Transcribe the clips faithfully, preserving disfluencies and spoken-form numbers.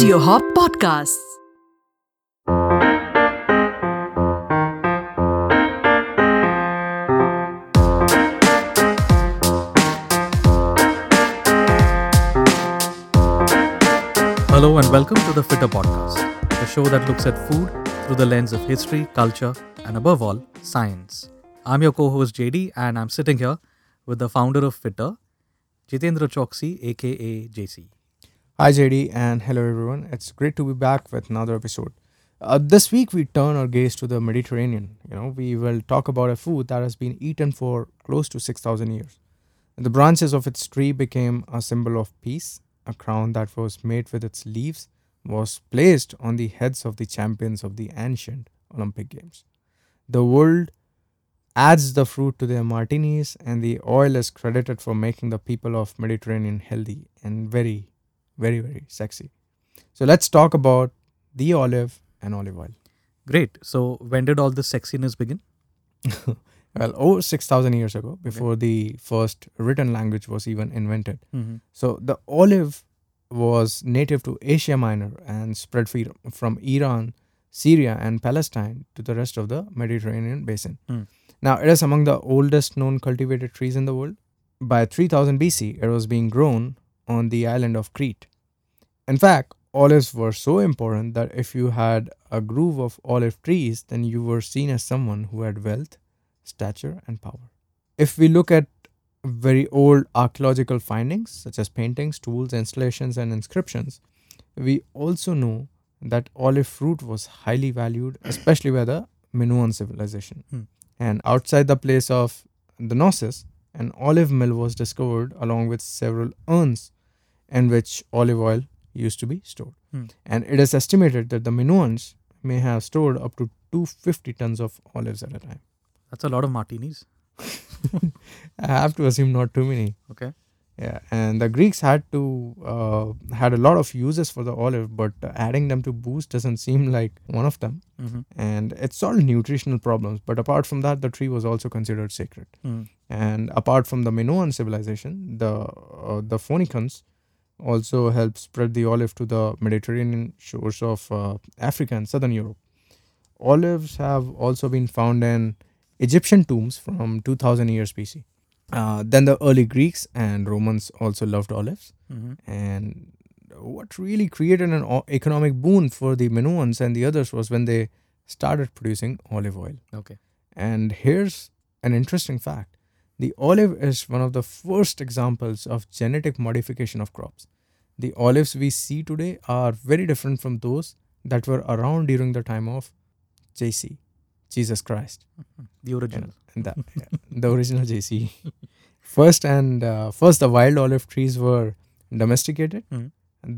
Audio hop podcast. Hello and welcome to the fitter podcast, the show that looks at food through the lens of history, culture, and above all, science. I'm your co-host J D, and I'm sitting here with the founder of Fitter, Jitendra Choksi, aka J C. Hi J D, and hello everyone. It's great to be back with another episode. Uh, this week we turn our gaze to the Mediterranean. You know, we will talk about a food that has been eaten for close to six thousand years. The branches of its tree became a symbol of peace. A crown that was made with its leaves was placed on the heads of the champions of the ancient Olympic Games. The world adds the fruit to their martinis, and the oil is credited for making the people of Mediterranean healthy and very, very, very sexy. So let's talk about the olive and olive oil. Great. So when did all this sexiness begin? Well, over six thousand years ago, before okay. the first written language was even invented. Mm-hmm. So the olive was native to Asia Minor and spread from Iran, Syria and Palestine to the rest of the Mediterranean basin. Mm. Now, it is among the oldest known cultivated trees in the world. By three thousand B C, it was being grown on the island of Crete. In fact, olives were so important that if you had a grove of olive trees, then you were seen as someone who had wealth, stature and power. If we look at very old archaeological findings such as paintings, tools, installations and inscriptions, we also know that olive fruit was highly valued, especially by the Minoan civilization. Hmm. And outside the place of the Knossos, an olive mill was discovered along with several urns in which olive oil used to be stored. Hmm. And it is estimated that the Minoans may have stored up to two hundred fifty tons of olives at a time. That's a lot of martinis. I have to assume not too many. Okay. Yeah, and the Greeks had to uh, had a lot of uses for the olive, but adding them to booze doesn't seem like one of them. Mm-hmm. And it solved nutritional problems, but apart from that, the tree was also considered sacred. Mm. And apart from the Minoan civilization, the uh, the Phoenicians also helped spread the olive to the Mediterranean shores of uh, Africa and southern Europe. Olives have also been found in Egyptian tombs from two thousand years B C. Uh, then the early Greeks and Romans also loved olives. Mm-hmm. And what really created an o- economic boon for the Minoans and the others was when they started producing olive oil. Okay. And here's an interesting fact. The olive is one of the first examples of genetic modification of crops. The olives we see today are very different from those that were around during the time of J C. Jesus Christ. The original. And the, yeah, the original J C. First and uh, first the wild olive trees were domesticated. Mm.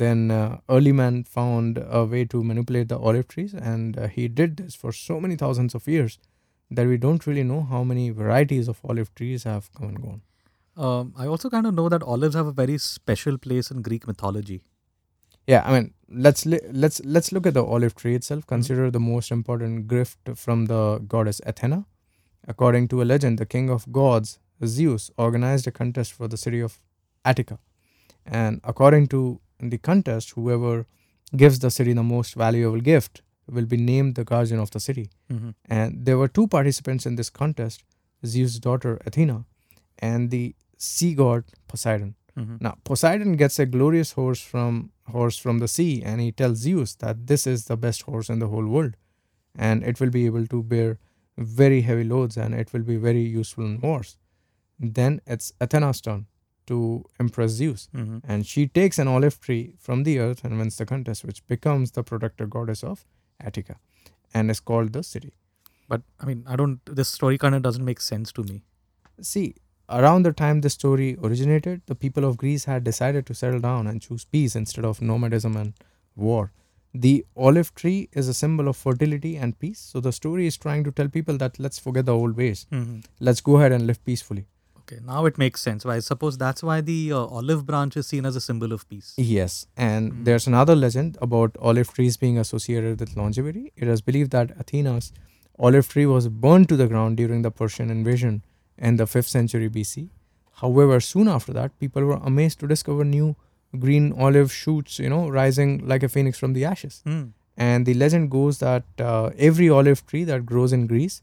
Then uh, early man found a way to manipulate the olive trees, and uh, he did this for so many thousands of years that we don't really know how many varieties of olive trees have come and gone. Um, I also kind of know that olives have a very special place in Greek mythology. Yeah, I mean, let's li- let's let's look at the olive tree itself. Consider the most important gift from the goddess Athena. According to a legend, the king of gods, Zeus, organized a contest for the city of Attica. And according to the contest, whoever gives the city the most valuable gift will be named the guardian of the city. Mm-hmm. And there were two participants in this contest, Zeus' daughter Athena and the sea god Poseidon. Mm-hmm. Now, Poseidon gets a glorious horse from horse from the sea, and he tells Zeus that this is the best horse in the whole world, and it will be able to bear very heavy loads, and it will be very useful in wars. Then it's Athena's turn to impress Zeus. Mm-hmm. And she takes an olive tree from the earth and wins the contest, which becomes the protector goddess of Attica and is called the city. But I mean, I don't this story kind of doesn't make sense to me. See, around the time this story originated, the people of Greece had decided to settle down and choose peace instead of nomadism and war. The olive tree is a symbol of fertility and peace. So the story is trying to tell people that let's forget the old ways. Mm-hmm. Let's go ahead and live peacefully. Okay, now it makes sense. I suppose that's why the uh, olive branch is seen as a symbol of peace. Yes, and mm-hmm. there's another legend about olive trees being associated with longevity. It is believed that Athena's olive tree was burned to the ground during the Persian invasion in the fifth century B C. However, soon after that, people were amazed to discover new green olive shoots, you know, rising like a phoenix from the ashes. Mm. And the legend goes that uh, every olive tree that grows in Greece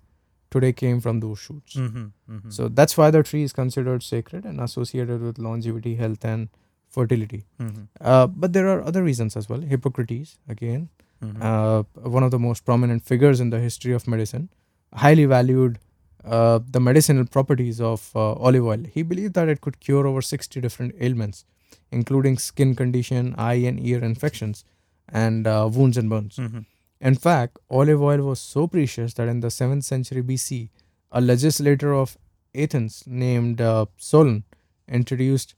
today came from those shoots. Mm-hmm, mm-hmm. So that's why the tree is considered sacred and associated with longevity, health, and fertility. Mm-hmm. Uh, but there are other reasons as well. Hippocrates, again, mm-hmm. uh, one of the most prominent figures in the history of medicine, highly valued uh, the medicinal properties of uh, olive oil. He believed that it could cure over sixty different ailments, including skin condition, eye and ear infections, and uh, wounds and burns. Mm-hmm. In fact, olive oil was so precious that in the seventh century B C, a legislator of Athens named uh, Solon introduced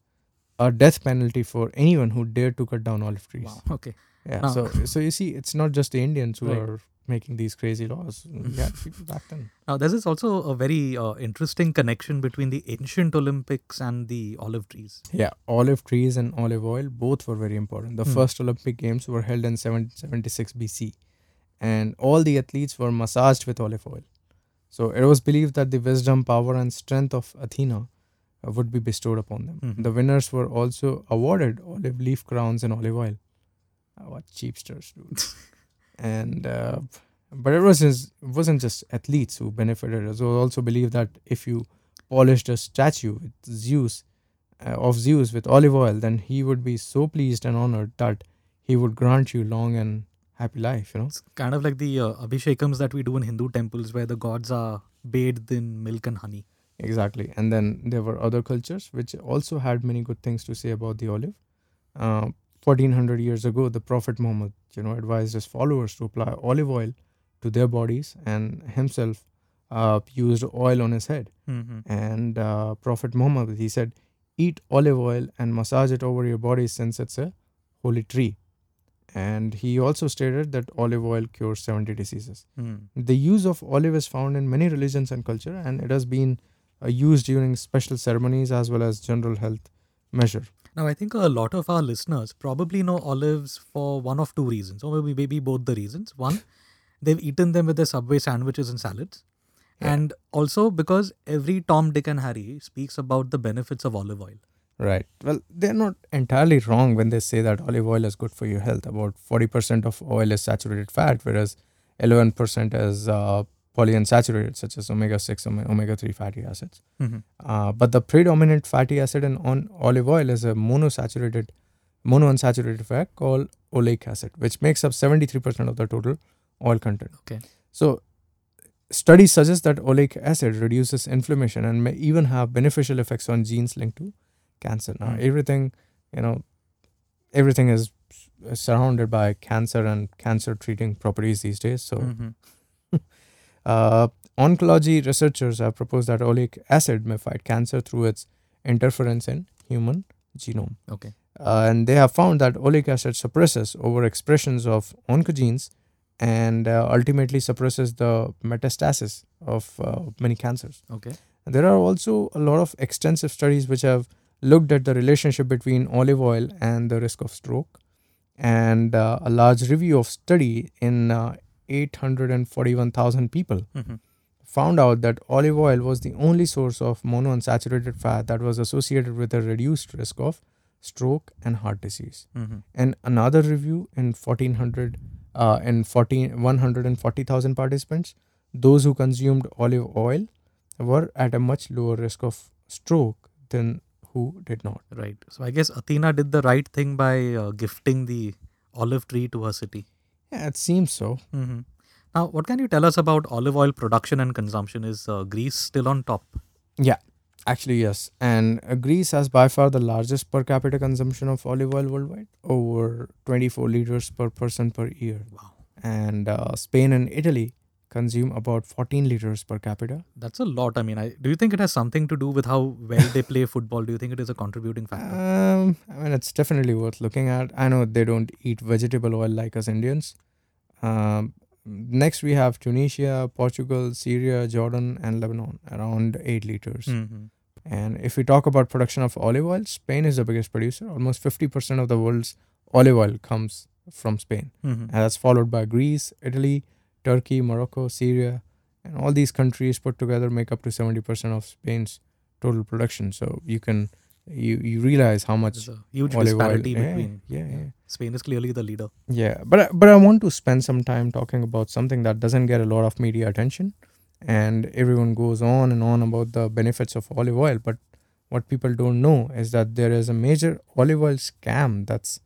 a death penalty for anyone who dared to cut down olive trees. Wow. Okay. Yeah. Oh. So, so you see, it's not just the Indians who right. are making these crazy laws. Yeah, people back then. Now, there is also a very uh, interesting connection between the ancient Olympics and the olive trees. Yeah, olive trees and olive oil both were very important. The hmm. first Olympic Games were held in seven seventy-six B C. And all the athletes were massaged with olive oil. So it was believed that the wisdom, power, and strength of Athena would be bestowed upon them. Mm-hmm. The winners were also awarded olive leaf crowns and olive oil. Oh, what cheapsters, dude. and, uh, but it wasn't, wasn't just athletes who benefited. It was also believed that if you polished a statue with Zeus, uh, of Zeus with olive oil, then he would be so pleased and honored that he would grant you long and happy life, you know. It's kind of like the uh, abhishekams that we do in Hindu temples where the gods are bathed in milk and honey. Exactly. And then there were other cultures which also had many good things to say about the olive. Uh, fourteen hundred years ago, the Prophet Muhammad, you know, advised his followers to apply olive oil to their bodies, and himself uh, used oil on his head. Mm-hmm. And uh, Prophet Muhammad, he said, eat olive oil and massage it over your body since it's a holy tree. And he also stated that olive oil cures seventy diseases. Mm. The use of olive is found in many religions and culture, and it has been uh, used during special ceremonies as well as general health measure. Now, I think a lot of our listeners probably know olives for one of two reasons, or maybe, maybe both the reasons. One, they've eaten them with their Subway sandwiches and salads. Yeah. And also because every Tom, Dick and Harry speaks about the benefits of olive oil. Right. Well, they're not entirely wrong when they say that olive oil is good for your health. About forty percent of oil is saturated fat, whereas eleven percent is uh, polyunsaturated, such as omega six and omega three fatty acids. Mm-hmm. Uh, but the predominant fatty acid in on olive oil is a monosaturated, monounsaturated fat called oleic acid, which makes up seventy-three percent of the total oil content. Okay. So, studies suggest that oleic acid reduces inflammation and may even have beneficial effects on genes linked to cancer. Now, everything, you know, everything is surrounded by cancer and cancer treating properties these days. So, mm-hmm. uh, oncology researchers have proposed that oleic acid may fight cancer through its interference in human genome. Okay. Uh, and they have found that oleic acid suppresses overexpressions of oncogenes and uh, ultimately suppresses the metastasis of uh, many cancers. Okay. And there are also a lot of extensive studies which have looked at the relationship between olive oil and the risk of stroke. And uh, a large review of study in uh, eight hundred forty-one thousand people mm-hmm. found out that olive oil was the only source of monounsaturated fat that was associated with a reduced risk of stroke and heart disease. Mm-hmm. And another review in one hundred forty thousand participants, those who consumed olive oil were at a much lower risk of stroke than who did not. Right. So I guess Athena did the right thing by uh, gifting the olive tree to her city. Yeah, it seems so. Mm-hmm. Now, what can you tell us about olive oil production and consumption? Is uh, Greece still on top? Yeah, actually, yes. And uh, Greece has by far the largest per capita consumption of olive oil worldwide, over twenty-four liters per person per year. Wow. And uh, Spain and Italy consume about fourteen liters per capita. That's a lot. I mean, I, do you think it has something to do with how well they play football? Do you think it is a contributing factor? Um, I mean, it's definitely worth looking at. I know they don't eat vegetable oil like us Indians. Um, next, we have Tunisia, Portugal, Syria, Jordan, and Lebanon, around eight liters. Mm-hmm. And if we talk about production of olive oil, Spain is the biggest producer. Almost fifty percent of the world's olive oil comes from Spain. Mm-hmm. And that's followed by Greece, Italy, Turkey, Morocco, Syria, and all these countries put together make up to seventy percent of Spain's total production. So you can you you realize how much a huge disparity oil. between yeah, yeah, yeah. Spain is clearly the leader. Yeah, but but I want to spend some time talking about something that doesn't get a lot of media attention, and everyone goes on and on about the benefits of olive oil. But what people don't know is that there is a major olive oil scam that's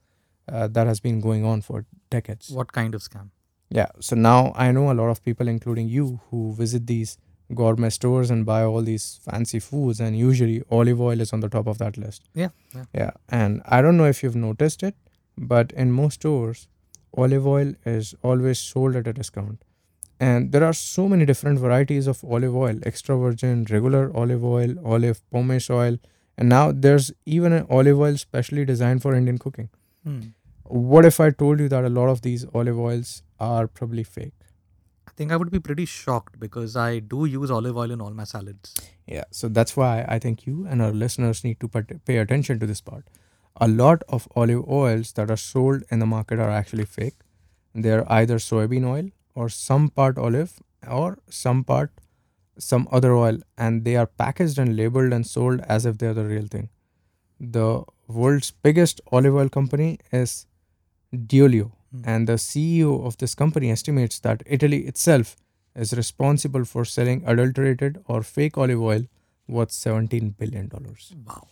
uh, that has been going on for decades. What kind of scam? Yeah, so now I know a lot of people, including you, who visit these gourmet stores and buy all these fancy foods, and usually olive oil is on the top of that list. Yeah, yeah. Yeah, and I don't know if you've noticed it, but in most stores, olive oil is always sold at a discount. And there are so many different varieties of olive oil: extra virgin, regular olive oil, olive pomace oil, and now there's even an olive oil specially designed for Indian cooking. Mm. What if I told you that a lot of these olive oils are probably fake? I think I would be pretty shocked, because I do use olive oil in all my salads. Yeah, so that's why I think you and our listeners need to pay attention to this part. A lot of olive oils that are sold in the market are actually fake. They're either soybean oil or some part olive or some part some other oil, and they are packaged and labeled and sold as if they're the real thing. The world's biggest olive oil company is Dioli, mm. and the C E O of this company estimates that Italy itself is responsible for selling adulterated or fake olive oil worth seventeen billion dollars. Wow.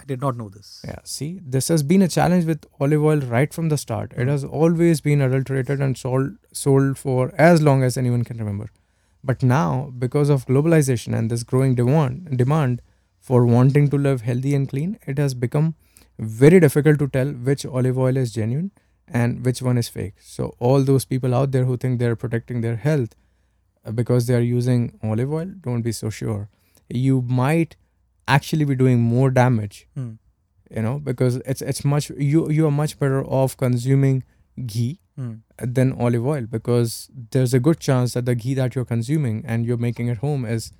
I did not know this. Yeah, see, this has been a challenge with olive oil right from the start. It has always been adulterated and sold, sold for as long as anyone can remember. But now, because of globalization and this growing demand, demand for wanting to live healthy and clean, it has become very difficult to tell which olive oil is genuine and which one is fake. So all those people out there who think they're protecting their health because they're using olive oil, don't be so sure. You might actually be doing more damage, mm. you know, because it's it's much you you are much better off consuming ghee mm. than olive oil, because there's a good chance that the ghee that you're consuming and you're making at home is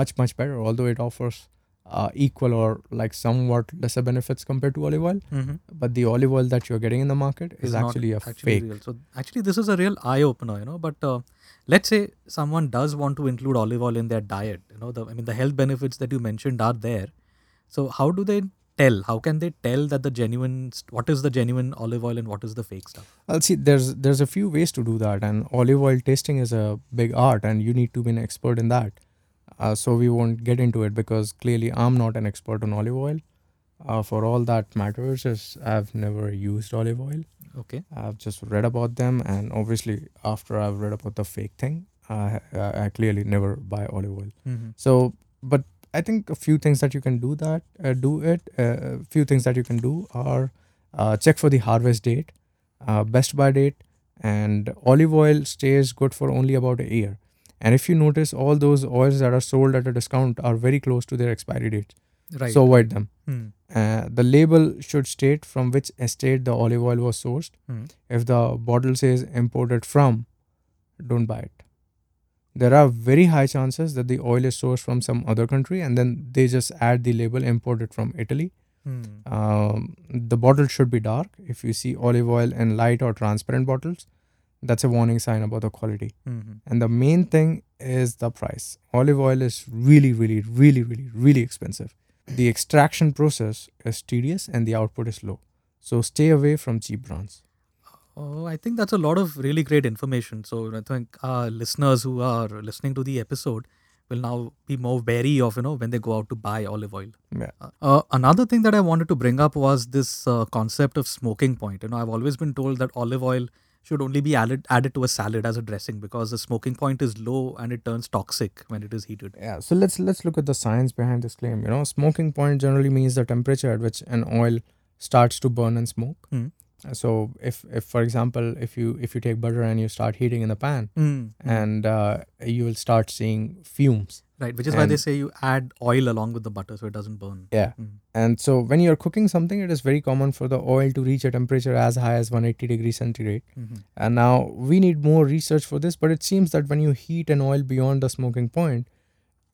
much much better, although it offers uh, equal or like somewhat lesser benefits compared to olive oil. Mm-hmm. But the olive oil that you're getting in the market is, is actually a actually fake. Real. So actually, this is a real eye opener, you know. But uh, let's say someone does want to include olive oil in their diet. You know, the, I mean, the health benefits that you mentioned are there. So how do they tell? How can they tell that the genuine, what is the genuine olive oil and what is the fake stuff? I'll see. There's there's a few ways to do that, and olive oil tasting is a big art, and you need to be an expert in that. Uh, so we won't get into it, because clearly I'm not an expert on olive oil. Uh, for all that matters, is I've never used olive oil. Okay. I've just read about them, and obviously after I've read about the fake thing, I, I, I clearly never buy olive oil. Mm-hmm. So, but I think a few things that you can do that uh, do it. A uh, few things that you can do are uh, check for the harvest date, uh, best by date, and olive oil stays good for only about a year. And if you notice, all those oils that are sold at a discount are very close to their expiry date. Right. So avoid them. Mm. Uh, the label should state from which estate the olive oil was sourced. Mm. If the bottle says imported from, don't buy it. There are very high chances that the oil is sourced from some other country, and then they just add the label imported from Italy. Mm. Um, the bottle should be dark. If you see olive oil in light or transparent bottles, that's a warning sign about the quality. Mm-hmm. And the main thing is the price. Olive oil is really, really, really, really, really expensive. The extraction process is tedious and the output is low. So stay away from cheap brands. Oh, I think that's a lot of really great information. So I think our listeners who are listening to the episode will now be more wary of, you know, when they go out to buy olive oil. Yeah. Uh, another thing that I wanted to bring up was this uh, concept of smoking point. You know, I've always been told that olive oil should only be added added to a salad as a dressing, because the smoking point is low and it turns toxic when it is heated. Yeah, so let's let's look at the science behind this claim. You know, smoking point generally means the temperature at which an oil starts to burn and smoke. Mm. So if, if for example, if you if you take butter and you start heating in the pan, mm. and uh, you will start seeing fumes. Right, which is and why they say you add oil along with the butter so it doesn't burn. Yeah, mm. and so when you're cooking something, it is very common for the oil to reach a temperature as high as one hundred eighty degrees centigrade. Mm-hmm. And now we need more research for this, but it seems that when you heat an oil beyond the smoking point,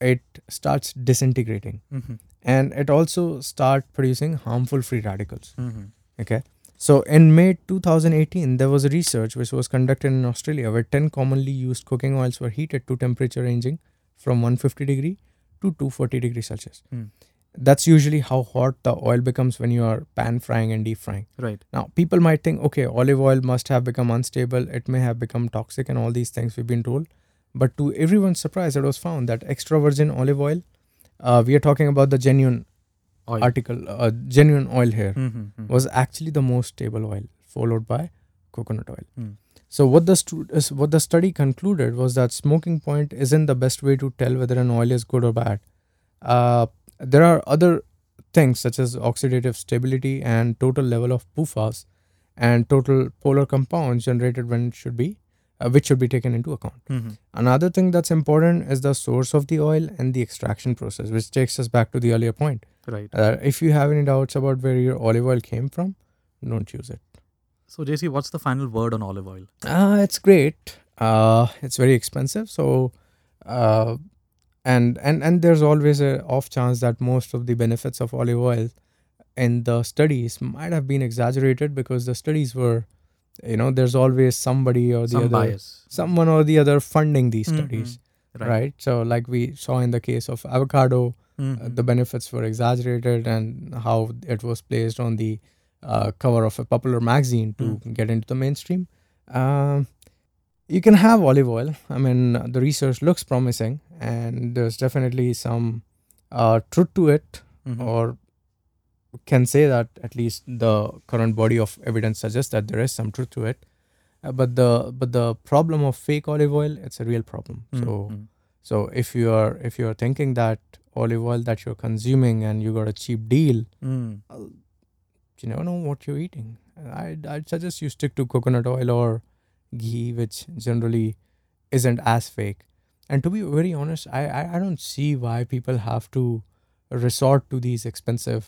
it starts disintegrating. Mm-hmm. And it also starts producing harmful free radicals. Mm-hmm. Okay. So in May twenty eighteen, there was a research which was conducted in Australia where ten commonly used cooking oils were heated to temperature ranging from one hundred fifty degree to two hundred forty degrees Celsius. Mm. That's usually how hot the oil becomes when you are pan frying and deep frying. Right. Now, people might think, okay, olive oil must have become unstable. It may have become toxic and all these things we've been told. But to everyone's surprise, it was found that extra virgin olive oil, uh, we are talking about the genuine oil. article, uh, genuine oil here, mm-hmm, mm-hmm. was actually the most stable oil, followed by coconut oil. Mm. So what the stu- what the study concluded was that smoking point isn't the best way to tell whether an oil is good or bad. Uh, there are other things such as oxidative stability and total level of P U F As and total polar compounds generated when it should be, uh, which should be taken into account. Mm-hmm. Another thing that's important is the source of the oil and the extraction process, which takes us back to the earlier point. Right. Uh, if you have any doubts about where your olive oil came from, don't use it. So, J C, what's the final word on olive oil? Uh, it's great. Uh, it's very expensive. So, uh, and, and, and there's always an off chance that most of the benefits of olive oil in the studies might have been exaggerated because the studies were, you know, there's always somebody or the Some other, bias. someone or the other funding these studies, mm-hmm. right. right? So, like we saw in the case of avocado, mm-hmm. uh, the benefits were exaggerated and how it was placed on the Uh, cover of a popular magazine to mm. get into the mainstream. Uh, you can have olive oil. I mean, the research looks promising and there's definitely some uh, truth to it, mm-hmm. or can say that at least the current body of evidence suggests that there is some truth to it. Uh, but the but the problem of fake olive oil, it's a real problem. Mm-hmm. So so if you are if you are thinking that olive oil that you're consuming and you got a cheap deal. Mm. Uh, You never know what you're eating. I'd, I'd suggest you stick to coconut oil or ghee, which generally isn't as fake. And to be very honest, I, I, I don't see why people have to resort to these expensive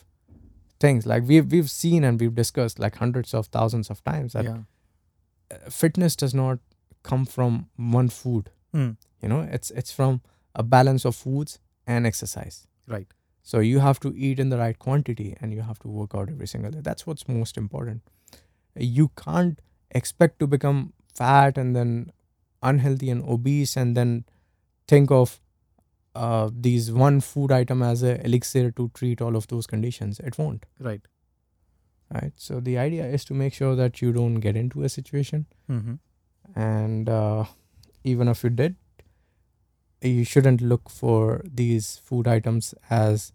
things. Like we've, we've seen and we've discussed like hundreds of thousands of times that yeah. fitness does not come from one food. Mm. You know, it's it's from a balance of foods and exercise. Right. So you have to eat in the right quantity and you have to work out every single day. That's what's most important. You can't expect to become fat and then unhealthy and obese and then think of uh, these one food item as an elixir to treat all of those conditions. It won't. Right. Right. So the idea is to make sure that you don't get into a situation. Mm-hmm. And uh, even if you did, you shouldn't look for these food items as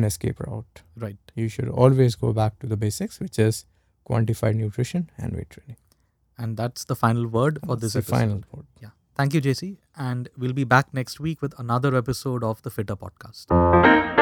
an escape route. Right. You should always go back to the basics, which is quantified nutrition and weight training. And that's the final word for this episode. That's the final word. Yeah. Thank you, J C. And we'll be back next week with another episode of the Fitter Podcast.